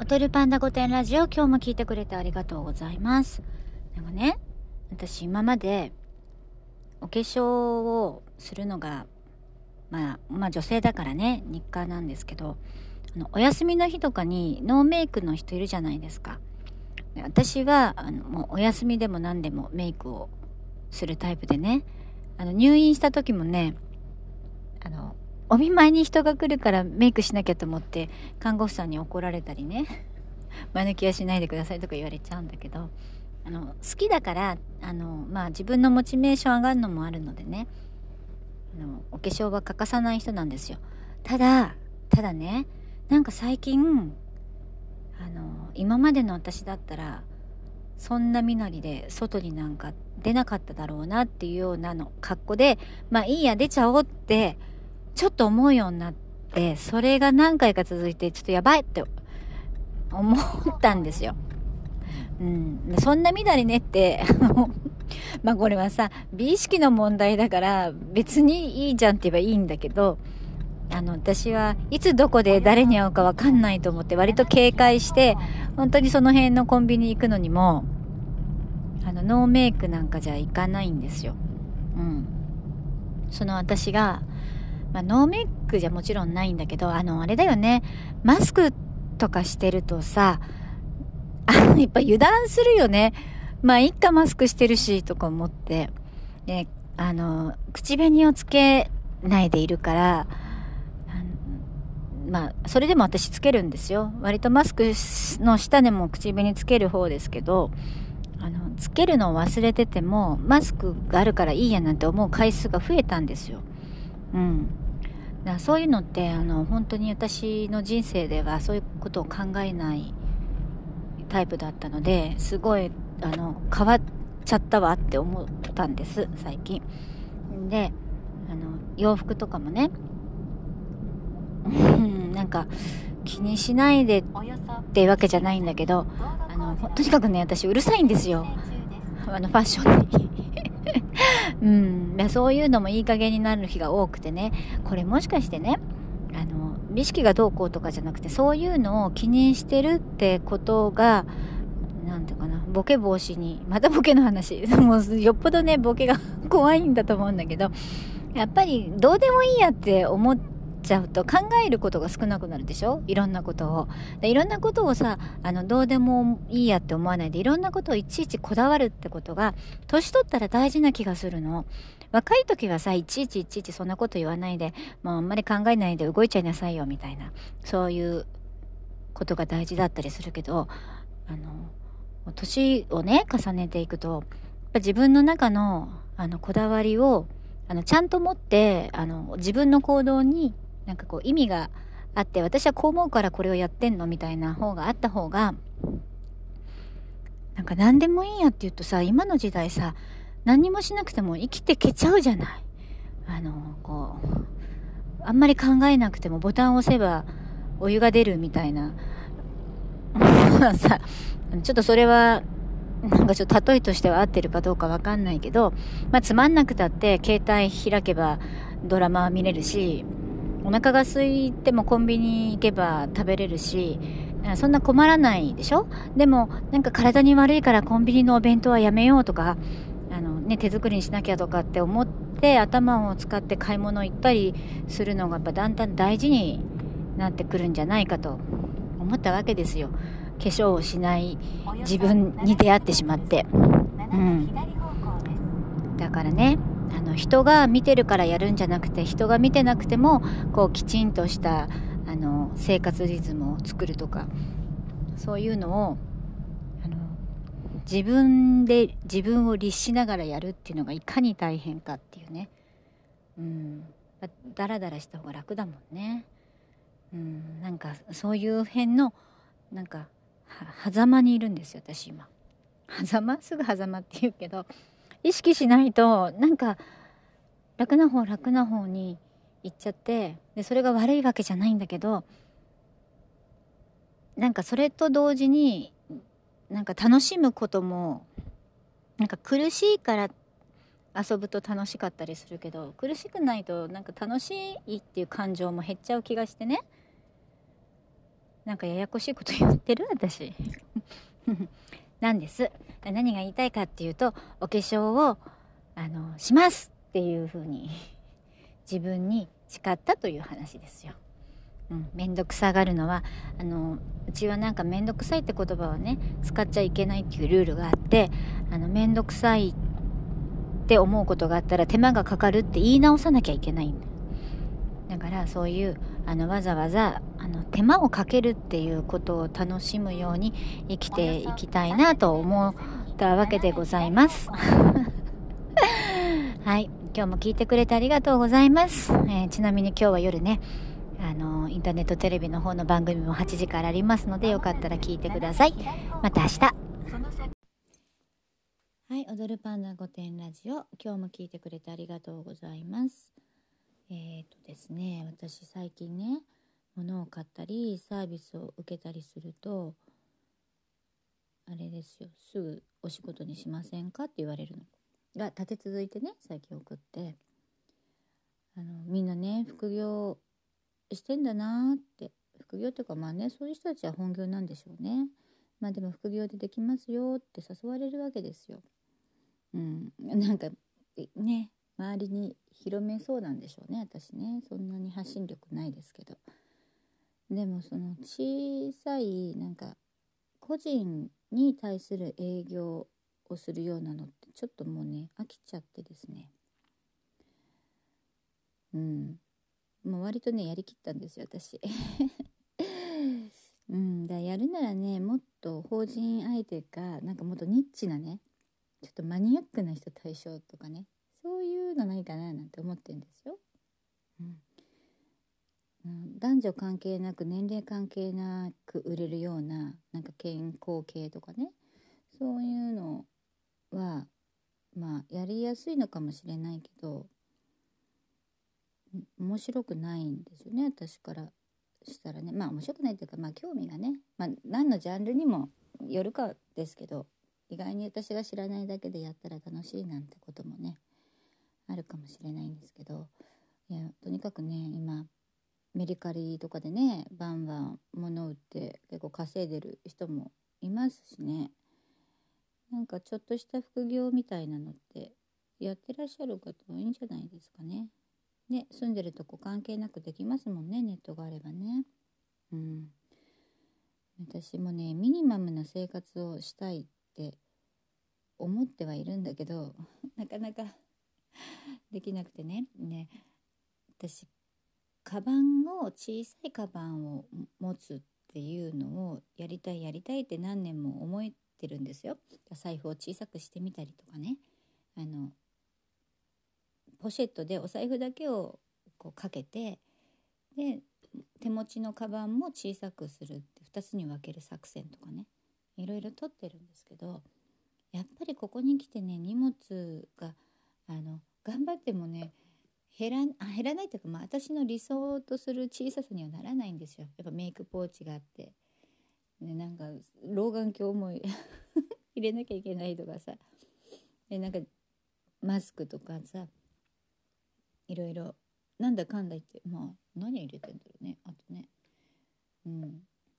おとるパンダ御殿ラジオ、今日も聞いてくれてありがとうございます。なんかね、私今までお化粧をするのがまあ女性だからね、日課なんですけど、お休みの日とかにノーメイクの人いるじゃないですか。で、私はもうお休みでも何でもメイクをするタイプでね、入院した時もね、お見舞いに人が来るからメイクしなきゃと思って看護婦さんに怒られたりね間抜きはしないでくださいとか言われちゃうんだけど、好きだから自分のモチベーション上がるのもあるのでね、お化粧は欠かさない人なんですよ。ただね、なんか最近今までの私だったらそんな身なりで外になんか出なかっただろうなっていうような格好で、まあいいや出ちゃおうってちょっと思うようになって、それが何回か続いてちょっとやばいって思ったんですよ。そんな身なりねってまあこれはさ、美意識の問題だから別にいいじゃんって言えばいいんだけど、私はいつどこで誰に会うか分かんないと思って割と警戒して、本当にその辺のコンビニ行くのにもノーメイクなんかじゃ行かないんですよ。その私が、ノーメイクじゃもちろんないんだけど、あれだよね、マスクとかしてるとさ、やっぱ油断するよね。まあ一回マスクしてるしとか思って、で、口紅をつけないでいるから、それでも私つけるんですよ。割とマスクの下でも口紅つける方ですけど、つけるのを忘れててもマスクがあるからいいやなんて思う回数が増えたんですよ。だからそういうのって本当に私の人生ではそういうことを考えないタイプだったので、すごい変わっちゃったわって思ったんです最近で。洋服とかもねなんか気にしないでってわけじゃないんだけど、とにかくね、私うるさいんですよ、ファッションにそういうのもいい加減になる日が多くてね、これもしかしてね、美意識がどうこうとかじゃなくて、そういうのを気にしてるってことがなんていうかな、ボケ防止に、またボケの話もうよっぽどねボケが怖いんだと思うんだけど、やっぱりどうでもいいやって思っちゃうと考えることが少なくなるでしょ。いろんなことをいろんなことをさ、どうでもいいやって思わないでいろんなことをいちいちこだわるってことが年取ったら大事な気がするの。若い時はさ、いちいちそんなこと言わないで、あんまり考えないで動いちゃいなさいよみたいな、そういうことが大事だったりするけど、年をね重ねていくとやっぱ自分の中のこだわりをちゃんと持って、自分の行動になんかこう意味があって、私はこう思うからこれをやってんのみたいな方があった方が、なんか何でもいいやって言うとさ、今の時代さ、何もしなくても生きてけちゃうじゃない。こうあんまり考えなくてもボタンを押せばお湯が出るみたいなさ、ちょっとそれはなんかちょっと例えとしては合ってるかどうかわかんないけど、つまんなくたって携帯開けばドラマは見れるし、お腹が空いてもコンビニ行けば食べれるし、そんな困らないでしょ。でもなんか体に悪いからコンビニのお弁当はやめようとか、手作りにしなきゃとかって思って頭を使って買い物行ったりするのがやっぱだんだん大事になってくるんじゃないかと思ったわけですよ。化粧をしない自分に出会ってしまって、だからね、人が見てるからやるんじゃなくて、人が見てなくてもこうきちんとした生活リズムを作るとか、そういうのを自分で自分を律しながらやるっていうのがいかに大変かっていうね。だらだらした方が楽だもんね。なんかそういう辺のなんか狭間にいるんですよ私今。すぐ狭間って言うけど、意識しないとなんか楽な方に行っちゃって、でそれが悪いわけじゃないんだけど、なんかそれと同時になんか楽しむことも、なんか苦しいから遊ぶと楽しかったりするけど、苦しくないとなんか楽しいっていう感情も減っちゃう気がしてね、なんかややこしいこと言ってる私なんです。何が言いたいかっていうと、お化粧をしますっていうふうに自分に誓ったという話ですよ。めんどくさがるのはうちはなんかめんどくさいって言葉はね使っちゃいけないっていうルールがあって、めんどくさいって思うことがあったら手間がかかるって言い直さなきゃいけないんだ。だからそういうわざわざ手間をかけるっていうことを楽しむように生きていきたいなと思ったわけでございますはい、今日も聞いてくれてありがとうございます、ちなみに今日は夜ねインターネットテレビの方の番組も8時からありますので、よかったら聞いてください。また明日。はい、踊るパンダ御殿ラジオ、今日も聞いてくれてありがとうございます。ですね、私最近ね物を買ったりサービスを受けたりするとあれですよ、すぐお仕事にしませんかって言われるのが立て続いてね最近送って、みんなね副業してんだなって、副業というかまあねそういう人たちは本業なんでしょうね。まあでも副業でできますよって誘われるわけですよ。なんかね周りに広めそうなんでしょうね。私ねそんなに発信力ないですけど、でもその小さいなんか個人に対する営業をするようなのってちょっともうね飽きちゃってですね、もう割とねやりきったんですよ私だからやるならねもっと法人相手かなんかもっとニッチなねちょっとマニアックな人対象とかね、そういうのないかななんて思ってるんですよ。男女関係なく年齢関係なく売れるようななんか健康系とかね、そういうのはまあやりやすいのかもしれないけど面白くないんですよね私からしたらね。まあ面白くないというかまあ興味がね、まあ、何のジャンルにもよるかですけど、意外に私が知らないだけでやったら楽しいなんてこともねあるかもしれないんですけど、いやとにかくね今メリカリとかでねバンバン物売って結構稼いでる人もいますしね、なんかちょっとした副業みたいなのってやってらっしゃる方もいいんじゃないですかね。で住んでるとこ関係なくできますもんね、ネットがあればね。私もねミニマムな生活をしたいって思ってはいるんだけどなかなかできなくてね私カバンを小さいカバンを持つっていうのをやりたいって何年も思ってるんですよ。財布を小さくしてみたりとかね、ポシェットでお財布だけをこうかけて、で手持ちのカバンも小さくするって2つに分ける作戦とかねいろいろ取ってるんですけど、やっぱりここに来てね荷物が頑張ってもね減らないというか、まあ、私の理想とする小ささにはならないんですよ。やっぱメイクポーチがあって、ね、なんか老眼鏡も入れなきゃいけないとかさ、でなんかマスクとかさいろいろなんだかんだ言ってまあ何入れてんだろうね。あとね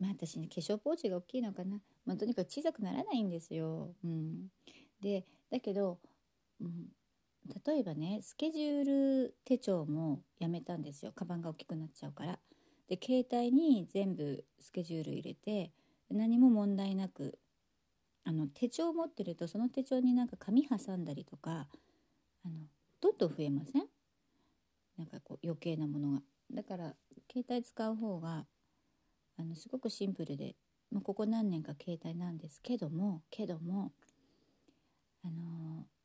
まあ私ね化粧ポーチが大きいのかな、まあ、とにかく小さくならないんですよ。でだけど、例えばねスケジュール手帳もやめたんですよ、カバンが大きくなっちゃうから。で携帯に全部スケジュール入れて何も問題なく手帳持ってるとその手帳になんか紙挟んだりとかどんどん増えません？なんかこう余計なものが。だから携帯使う方がすごくシンプルで、もうここ何年か携帯なんですけども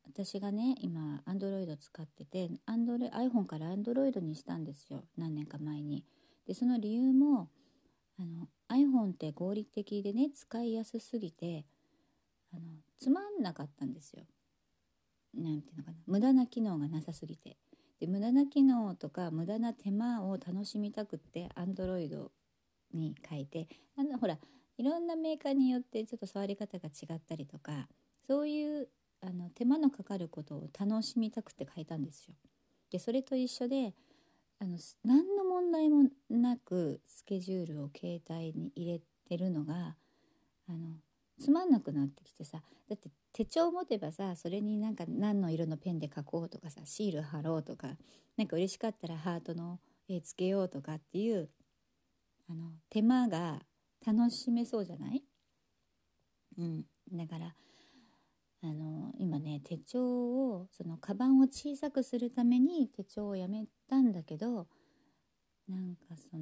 私がね今 Android 使ってて iPhone から Android にしたんですよ何年か前に。でその理由もiPhone って合理的でね使いやすすぎてつまんなかったんですよ。なんていうのかな、無駄な機能がなさすぎて。で無駄な機能とか無駄な手間を楽しみたくって Android に変えて、ほらいろんなメーカーによってちょっと触り方が違ったりとか、そういう手間のかかることを楽しみたくて変えたんですよ。でそれと一緒で何の問題もなくスケジュールを携帯に入れてるのがつまんなくなってきてさ、だって手帳持てばさ、それになんか何の色のペンで書こうとかさ、シール貼ろうとか、なんか嬉しかったらハートの絵つけようとかっていう手間が楽しめそうじゃない？うん、だから今ね手帳をカバンを小さくするために手帳をやめたんだけど、なんかそ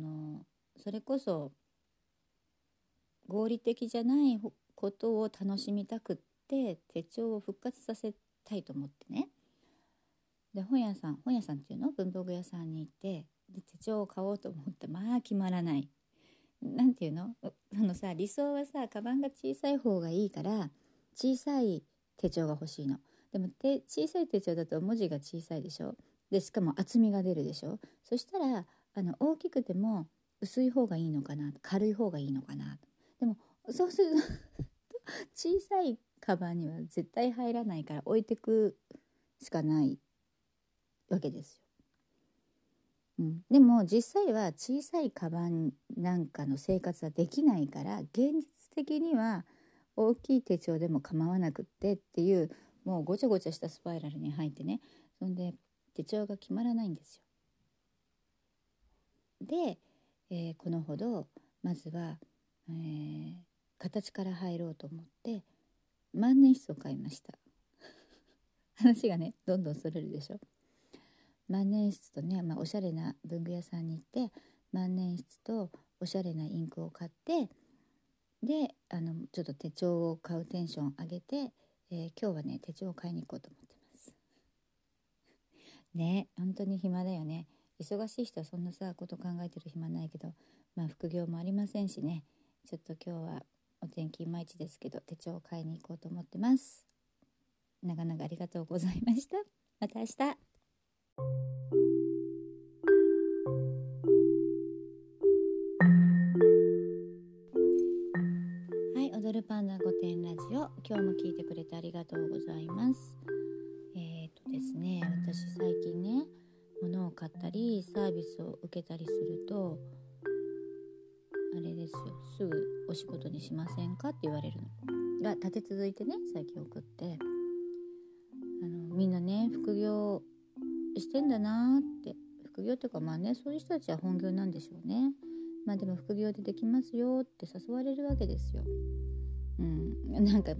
れこそ合理的じゃないことを楽しみたくって手帳を復活させたいと思ってね。で本屋さんっていうの文房具屋さんに行ってで手帳を買おうと思ってまあ決まらない。なんていうのさ、理想はさカバンが小さい方がいいから小さい手帳が欲しいの。でも小さい手帳だと文字が小さいでしょ。でしかも厚みが出るでしょ。そしたら大きくても薄い方がいいのかな、軽い方がいいのかな。でもそうすると小さいカバンには絶対入らないから置いてくしかないわけですよ。うん、でも実際は小さいカバンなんかの生活はできないから現実的には大きい手帳でも構わなくってっていう、もうごちゃごちゃしたスパイラルに入ってね。そんで手帳が決まらないんですよ。で、このほどまずは、形から入ろうと思って万年筆を買いました話がねどんどんそれるでしょ。万年筆とね、おしゃれな文具屋さんに行って万年筆とおしゃれなインクを買って、でちょっと手帳を買うテンション上げて、今日はね手帳を買いに行こうと思ってますね。本当に暇だよね。忙しい人はそんなさこと考えてる暇ないけど、副業もありませんしね。ちょっと今日はお天気いまいちですけど手帳を買いに行こうと思ってます。長々ありがとうございました。また明日。踊るパンダ御殿ラジオ、今日も聞いてくれてありがとうございます。ですね、私最近ね物を買ったりサービスを受けたりするとあれですよ、すぐお仕事にしませんかって言われるのが立て続いてね最近送って、みんなね副業してんだなって、副業というかねそういう人たちは本業なんでしょうね。でも副業でできますよって誘われるわけですよ。なんか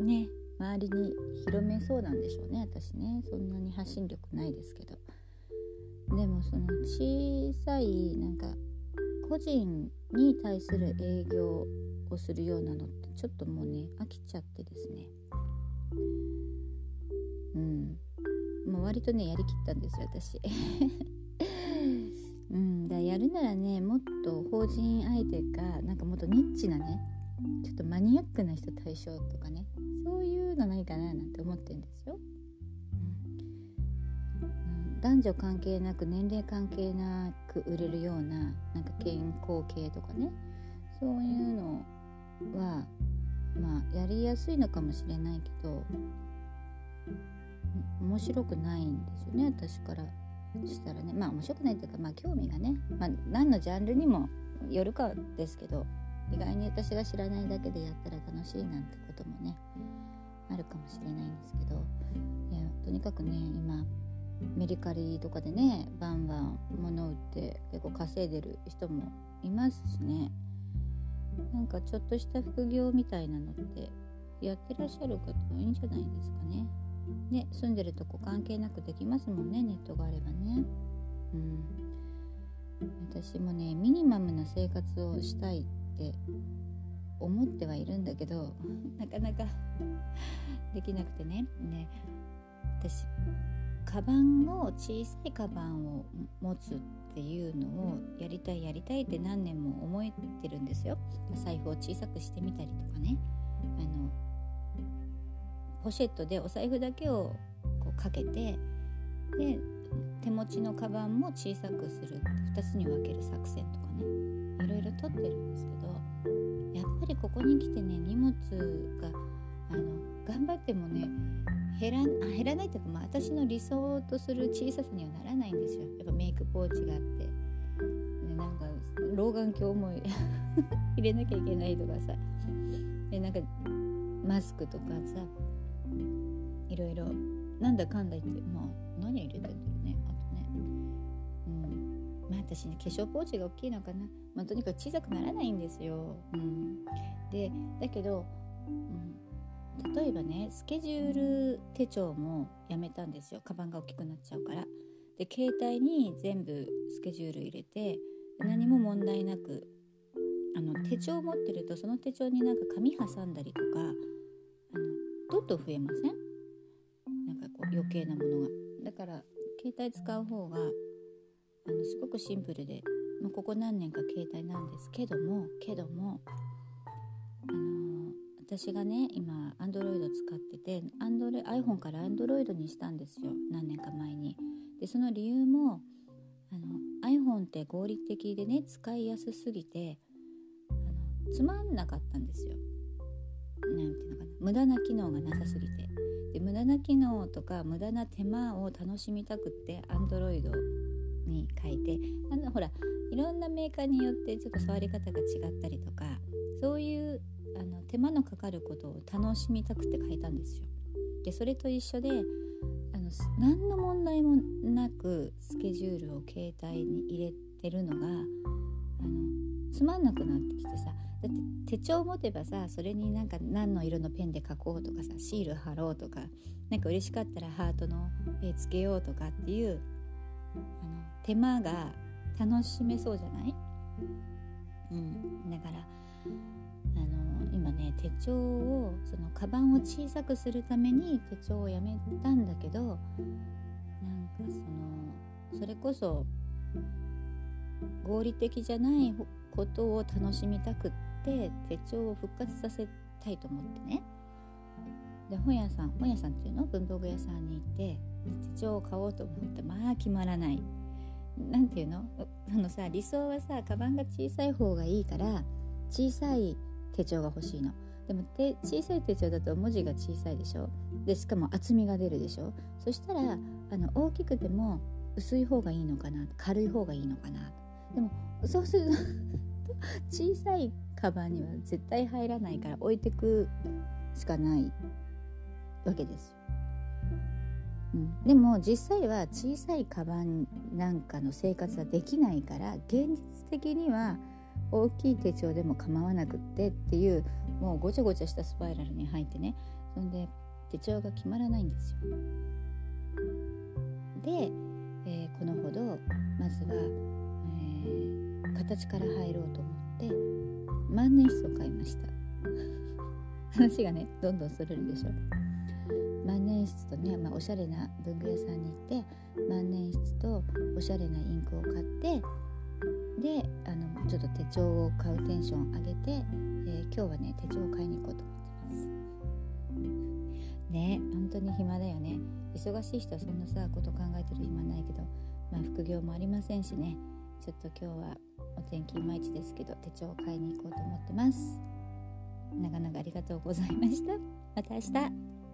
ね周りに広めそうなんでしょうね。私ねそんなに発信力ないですけど、でも小さい個人に対する営業をするようなのってちょっともうね飽きちゃってですね、もう割とねやりきったんですよ私やるならねもっと法人相手かもっとニッチなねちょっとマニアックな人対象とかね、そういうのないかななんて思ってるんですよ。男女関係なく年齢関係なく売れるような健康系とかね、そういうのはやりやすいのかもしれないけど面白くないんですよね私からしたらね。面白くないというか興味がね、何のジャンルにもよるかですけど、意外に私が知らないだけでやったら楽しいなんてこともねあるかもしれないんですけど、とにかくね今メリカリとかでねバンバン物売って結構稼いでる人もいますしね。ちょっとした副業みたいなのってやってらっしゃる方もいいんじゃないですかね。ね、住んでるとこ関係なくできますもんね、ネットがあればね。私もねミニマムな生活をしたいって思ってはいるんだけどなかなかできなくてね私小さいカバンを持つっていうのをやりたいって何年も思ってるんですよ。財布を小さくしてみたりとかね、ポシェットでお財布だけをかけて、で手持ちのカバンも小さくする、2つに分ける作戦とかねいろいろ取ってるんですけど、やっぱりここに来てね荷物が頑張ってもね減らないというか、まあ、私の理想とする小ささにはならないんですよ。やっぱメイクポーチがあって、ね、なんか老眼鏡も入れなきゃいけないとかさ、でなんかマスクとかさ、いろいろなんだかんだ言って、まあ何入れてるんだろうね。あとね、まあ私ね、化粧ポーチが大きいのかな、まあ、とにかく小さくならないんですよ。でだけど、例えばね、スケジュール手帳もやめたんですよ。カバンが大きくなっちゃうから。で携帯に全部スケジュール入れて、何も問題なく、手帳を持ってるとその手帳になんか紙挟んだりとか、どんどん増えません？なんかこう余計なものが。だから携帯使う方がすごくシンプルで、まあ、ここ何年か携帯なんですけども、私がね今 Android を使ってて、iPhone から Android にしたんですよ、何年か前に。でその理由もiPhone って合理的でね、使いやすすぎてつまんなかったんですよ。なんていうのかな、無駄な機能がなさすぎて、で無駄な機能とか無駄な手間を楽しみたくって Android に変えて、ほらいろんなメーカーによってちょっと触り方が違ったりとか、そういう手間のかかることを楽しみたくて変えたんですよ。でそれと一緒で何の問題もなくスケジュールを携帯に入れてるのがつまんなくなってきてさ、だって手帳持てばさ、それになんか何の色のペンで書こうとかさ、シール貼ろうとか、なんか嬉しかったらハートの絵つけようとかっていう手間が楽しめそうじゃない？だから今ね、手帳をカバンを小さくするために手帳をやめたんだけど、なんかそれこそ合理的じゃないことを楽しみたくって手帳を復活させたいと思ってね。で本屋さんっていうの、文房具屋さんに行って手帳を買おうと思って、まあ決まらない。なんていうの、さ、理想はさ、カバンが小さい方がいいから小さい手帳が欲しいの。でも小さい手帳だと文字が小さいでしょ。でしかも厚みが出るでしょ。そしたら大きくても薄い方がいいのかな、軽い方がいいのかな。でもそうすると小さいカバンには絶対入らないから置いてくしかないわけですよ。でも実際は小さいカバンなんかの生活はできないから、現実的には大きい手帳でも構わなくってっていう、もうごちゃごちゃしたスパイラルに入ってね、そんで手帳が決まらないんですよ。で、このほどまずは、形から入ろうと思って万年筆を買いました話がねどんどんするんでしょ。万年筆とね、おしゃれな文具屋さんに行って万年筆とおしゃれなインクを買って、でちょっと手帳を買うテンション上げて、今日はね手帳を買いに行こうと思ってますね。本当に暇だよね。忙しい人はそんなさこと考えてる暇ないけど、まあ副業もありませんしね。ちょっと今日はお天気いまいちですけど、手帳を買いに行こうと思ってます。長々ありがとうございました。また明日。